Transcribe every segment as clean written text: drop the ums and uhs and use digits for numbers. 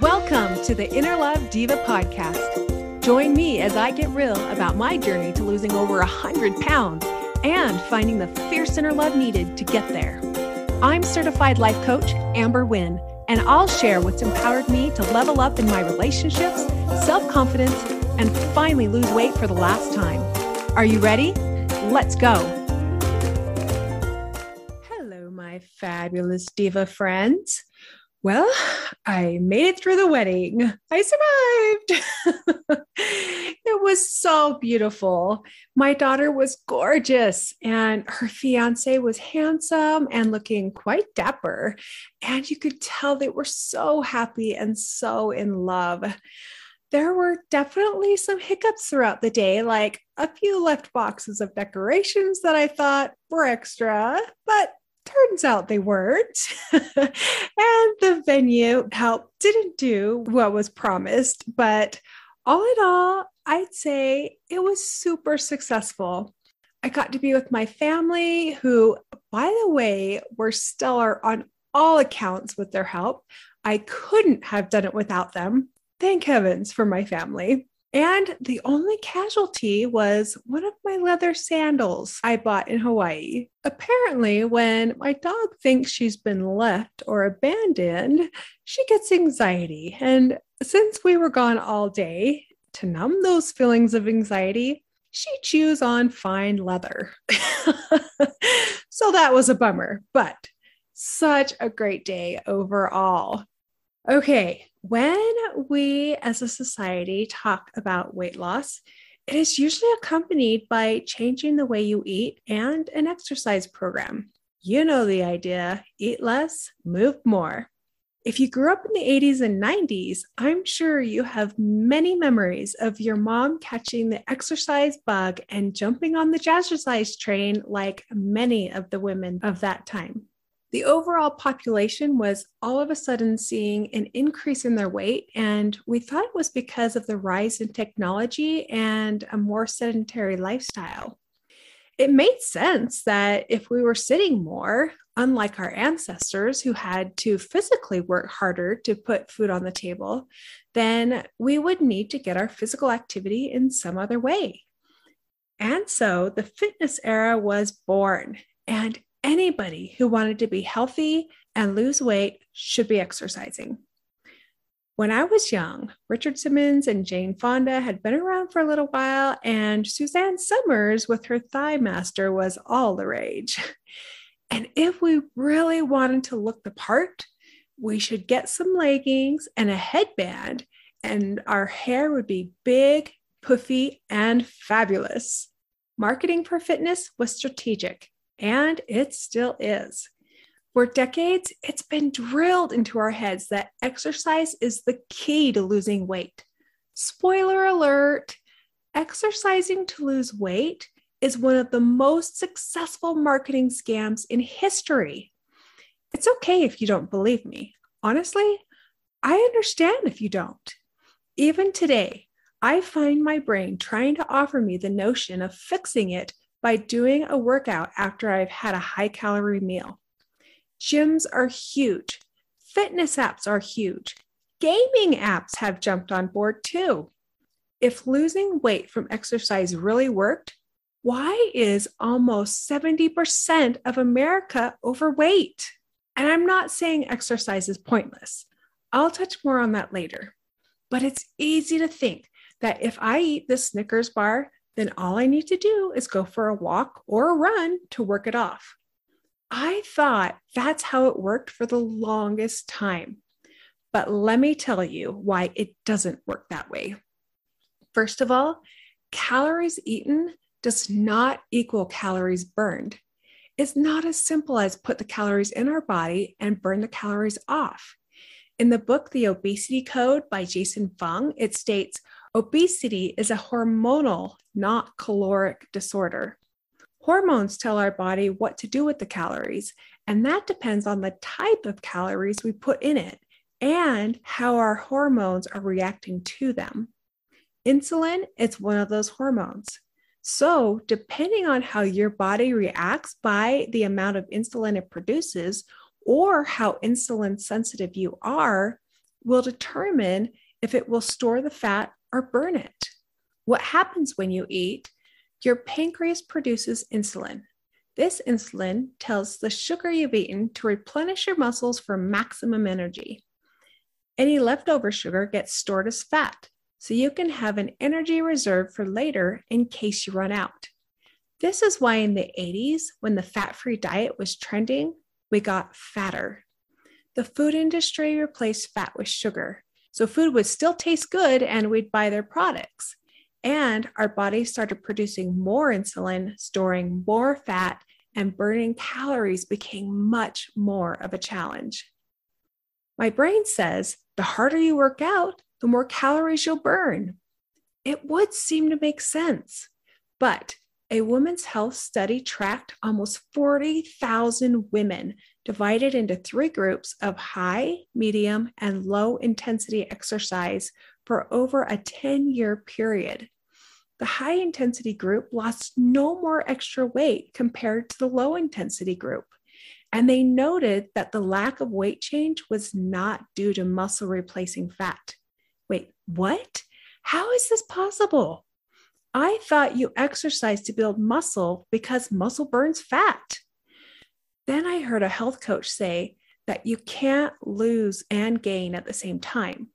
Welcome to the Inner Love Diva podcast. Join me as I get real about my journey to losing over 100 pounds and finding the fierce inner love needed to get there. I'm certified life coach Amber Wynn, and I'll share what's empowered me to level up in my relationships, self-confidence, and finally lose weight for the last time. Are you ready? Let's go. Hello, my fabulous diva friends. Well, I made it through the wedding. I survived. It was so beautiful. My daughter was gorgeous and her fiance was handsome and looking quite dapper. And you could tell they were so happy and so in love. There were definitely some hiccups throughout the day, like a few left boxes of decorations that I thought were extra, but turns out they weren't. And the venue help didn't do what was promised. But all in all, I'd say it was super successful. I got to be with my family, who, by the way, were stellar on all accounts with their help. I couldn't have done it without them. Thank heavens for my family. And the only casualty was one of my leather sandals I bought in Hawaii. Apparently, when my dog thinks she's been left or abandoned, she gets anxiety. And since we were gone all day, to numb those feelings of anxiety, she chews on fine leather. So that was a bummer, but such a great day overall. Okay. When we as a society talk about weight loss, it is usually accompanied by changing the way you eat and an exercise program. You know the idea, eat less, move more. If you grew up in the 80s and 90s, I'm sure you have many memories of your mom catching the exercise bug and jumping on the jazzercise train like many of the women of that time. The overall population was all of a sudden seeing an increase in their weight, and we thought it was because of the rise in technology and a more sedentary lifestyle. It made sense that if we were sitting more, unlike our ancestors who had to physically work harder to put food on the table, then we would need to get our physical activity in some other way. And so the fitness era was born, and anybody who wanted to be healthy and lose weight should be exercising. When I was young, Richard Simmons and Jane Fonda had been around for a little while, and Suzanne Summers with her thigh master was all the rage. And if we really wanted to look the part, we should get some leggings and a headband, and our hair would be big, poofy, and fabulous. Marketing for fitness was strategic. And it still is. For decades, it's been drilled into our heads that exercise is the key to losing weight. Spoiler alert, exercising to lose weight is one of the most successful marketing scams in history. It's okay if you don't believe me. Honestly, I understand if you don't. Even today, I find my brain trying to offer me the notion of fixing it by doing a workout after I've had a high-calorie meal. Gyms are huge. Fitness apps are huge. Gaming apps have jumped on board too. If losing weight from exercise really worked, why is almost 70% of America overweight? And I'm not saying exercise is pointless. I'll touch more on that later. But it's easy to think that if I eat this Snickers bar, then all I need to do is go for a walk or a run to work it off. I thought that's how it worked for the longest time. But let me tell you why it doesn't work that way. First of all, calories eaten does not equal calories burned. It's not as simple as put the calories in our body and burn the calories off. In the book, The Obesity Code by Jason Fung, it states, obesity is a hormonal, not caloric disorder. Hormones tell our body what to do with the calories, and that depends on the type of calories we put in it and how our hormones are reacting to them. Insulin is one of those hormones. So, depending on how your body reacts by the amount of insulin it produces or how insulin sensitive you are, will determine if it will store the fat or burn it. What happens when you eat? Your pancreas produces insulin. This insulin tells the sugar you've eaten to replenish your muscles for maximum energy. Any leftover sugar gets stored as fat, so you can have an energy reserve for later in case you run out. This is why in the 80s, when the fat-free diet was trending, we got fatter. The food industry replaced fat with sugar, so food would still taste good and we'd buy their products. And our body started producing more insulin, storing more fat, and burning calories became much more of a challenge. My brain says, the harder you work out, the more calories you'll burn. It would seem to make sense, but a women's health study tracked almost 40,000 women divided into 3 groups of high, medium, and low intensity exercise for over a 10-year period. The high intensity group lost no more extra weight compared to the low intensity group. And they noted that the lack of weight change was not due to muscle replacing fat. Wait, what? How is this possible? I thought you exercise to build muscle because muscle burns fat. Then I heard a health coach say that you can't lose and gain at the same time.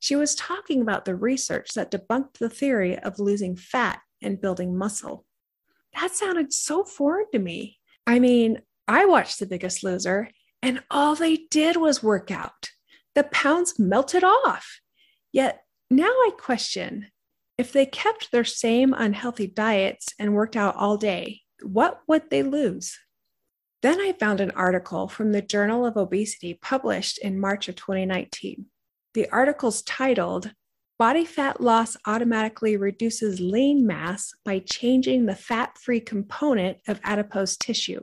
She was talking about the research that debunked the theory of losing fat and building muscle. That sounded so foreign to me. I mean, I watched The Biggest Loser, and all they did was work out. The pounds melted off. Yet now I question, if they kept their same unhealthy diets and worked out all day, what would they lose? Then I found an article from the Journal of Obesity published in March of 2019. The article's titled, Body Fat Loss Automatically Reduces Lean Mass by Changing the Fat-Free Component of Adipose Tissue.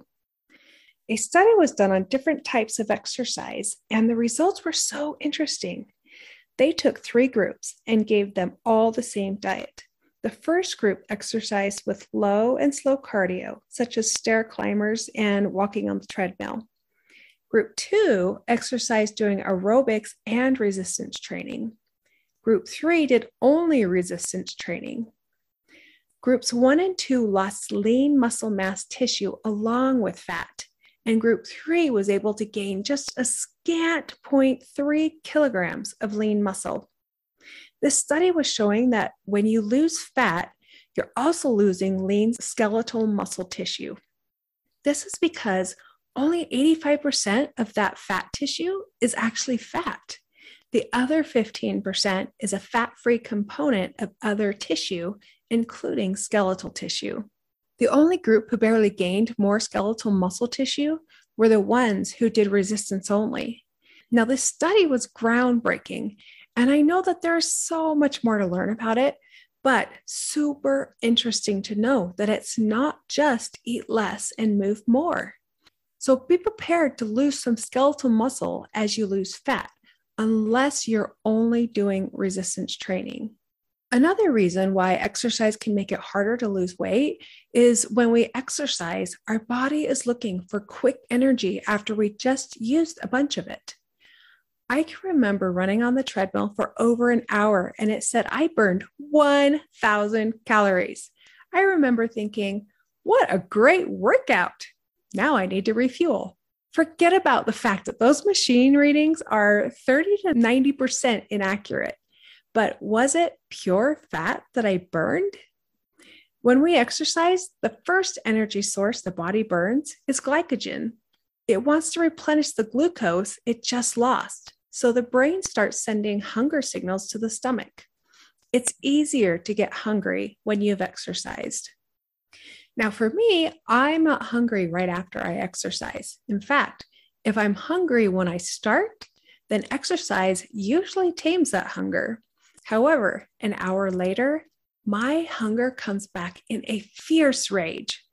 A study was done on different types of exercise, and the results were so interesting. They took 3 groups and gave them all the same diet. The first group exercised with low and slow cardio, such as stair climbers and walking on the treadmill. Group 2 exercised doing aerobics and resistance training. Group 3 did only resistance training. Groups 1 and 2 lost lean muscle mass tissue along with fat, and group 3 was able to gain just a scant 0.3 kilograms of lean muscle. This study was showing that when you lose fat, you're also losing lean skeletal muscle tissue. This is because only 85% of that fat tissue is actually fat. The other 15% is a fat-free component of other tissue, including skeletal tissue. The only group who barely gained more skeletal muscle tissue were the ones who did resistance only. Now, this study was groundbreaking, and I know that there's so much more to learn about it, but super interesting to know that it's not just eat less and move more. So be prepared to lose some skeletal muscle as you lose fat, unless you're only doing resistance training. Another reason why exercise can make it harder to lose weight is when we exercise, our body is looking for quick energy after we just used a bunch of it. I can remember running on the treadmill for over an hour, and it said I burned 1,000 calories. I remember thinking, what a great workout. Now I need to refuel. Forget about the fact that those machine readings are 30 to 90% inaccurate. But was it pure fat that I burned? When we exercise, the first energy source the body burns is glycogen. It wants to replenish the glucose it just lost, so the brain starts sending hunger signals to the stomach. It's easier to get hungry when you've exercised. Now, for me, I'm not hungry right after I exercise. In fact, if I'm hungry when I start, then exercise usually tames that hunger. However, an hour later, my hunger comes back in a fierce rage.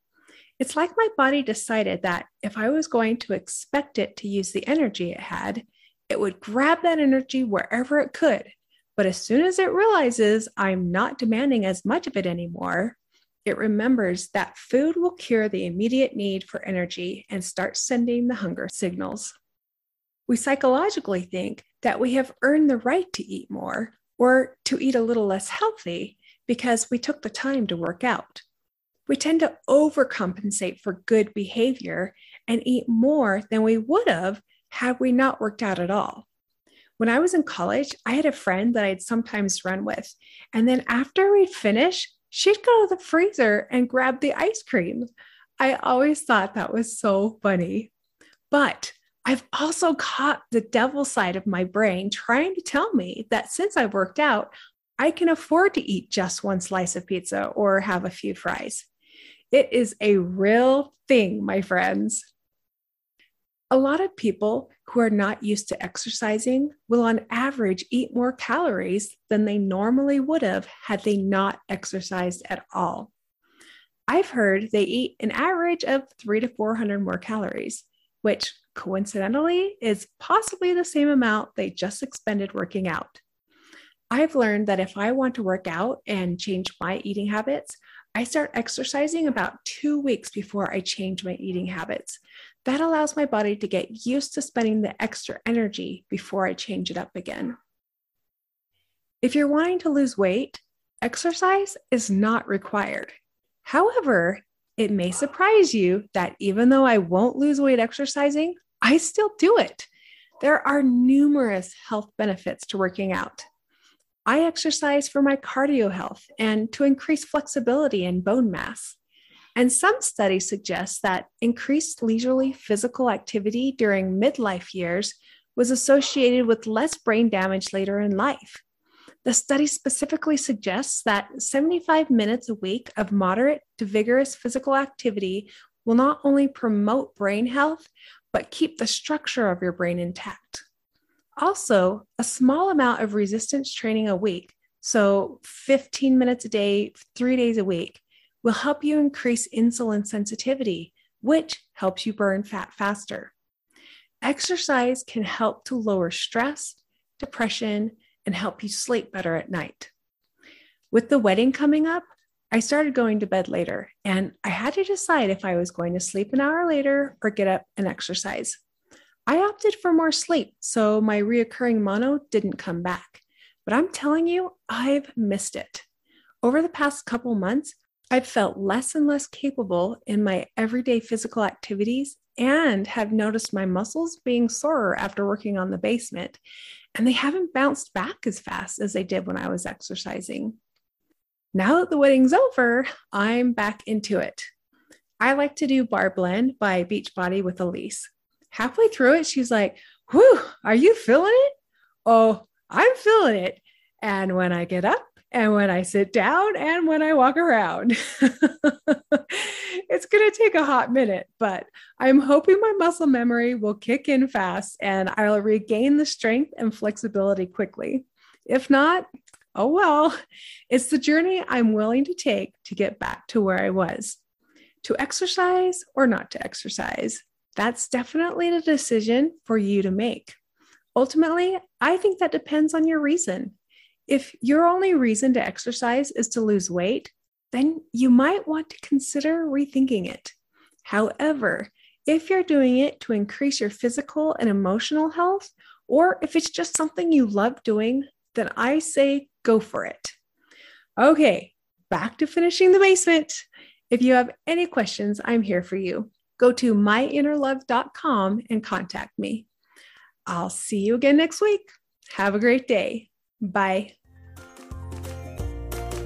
It's like my body decided that if I was going to expect it to use the energy it had, it would grab that energy wherever it could. But as soon as it realizes I'm not demanding as much of it anymore, it remembers that food will cure the immediate need for energy and starts sending the hunger signals. we psychologically think that we have earned the right to eat more or to eat a little less healthy because we took the time to work out. We tend to overcompensate for good behavior and eat more than we would have had we not worked out at all. When I was in college, I had a friend that I'd sometimes run with. And then after we'd finish, she'd go to the freezer and grab the ice cream. I always thought that was so funny. But I've also caught the devil side of my brain trying to tell me that since I worked out, I can afford to eat just one slice of pizza or have a few fries. It is a real thing, my friends. A lot of people who are not used to exercising will on average eat more calories than they normally would have had they not exercised at all. I've heard they eat an average of 300 to 400 more calories, which coincidentally is possibly the same amount they just expended working out. I've learned that if I want to work out and change my eating habits, I start exercising about 2 weeks before I change my eating habits. That allows my body to get used to spending the extra energy before I change it up again. If you're wanting to lose weight, exercise is not required. However, it may surprise you that even though I won't lose weight exercising, I still do it. There are numerous health benefits to working out. I exercise for my cardio health and to increase flexibility and bone mass. And some studies suggest that increased leisurely physical activity during midlife years was associated with less brain damage later in life. The study specifically suggests that 75 minutes a week of moderate to vigorous physical activity will not only promote brain health, but keep the structure of your brain intact. Also, a small amount of resistance training a week, so 15 minutes a day, 3 days a week, will help you increase insulin sensitivity, which helps you burn fat faster. Exercise can help to lower stress, depression, and help you sleep better at night. With the wedding coming up, I started going to bed later, and I had to decide if I was going to sleep an hour later or get up and exercise. I opted for more sleep, so my reoccurring mono didn't come back. But I'm telling you, I've missed it. Over the past couple months, I've felt less and less capable in my everyday physical activities and have noticed my muscles being sorer after working on the basement, and they haven't bounced back as fast as they did when I was exercising. Now that the wedding's over, I'm back into it. I like to do Bar Blend by Beachbody with Elise. Halfway through it, she's like, "Whew, are you feeling it?" "Oh, I'm feeling it. And when I get up, and when I sit down, and when I walk around." It's going to take a hot minute, but I'm hoping my muscle memory will kick in fast and I'll regain the strength and flexibility quickly. If not, oh well, it's the journey I'm willing to take to get back to where I was. To exercise or not to exercise, that's definitely the decision for you to make. Ultimately, I think that depends on your reason. If your only reason to exercise is to lose weight, then you might want to consider rethinking it. However, if you're doing it to increase your physical and emotional health, or if it's just something you love doing, then I say go for it. Okay, back to finishing the basement. If you have any questions, I'm here for you. Go to myinnerlove.com and contact me. I'll see you again next week. Have a great day. Bye.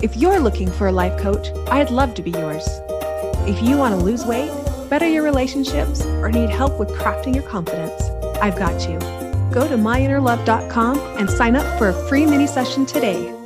If you're looking for a life coach, I'd love to be yours. If you want to lose weight, better your relationships, or need help with crafting your confidence, I've got you. Go to myinnerlove.com and sign up for a free mini session today.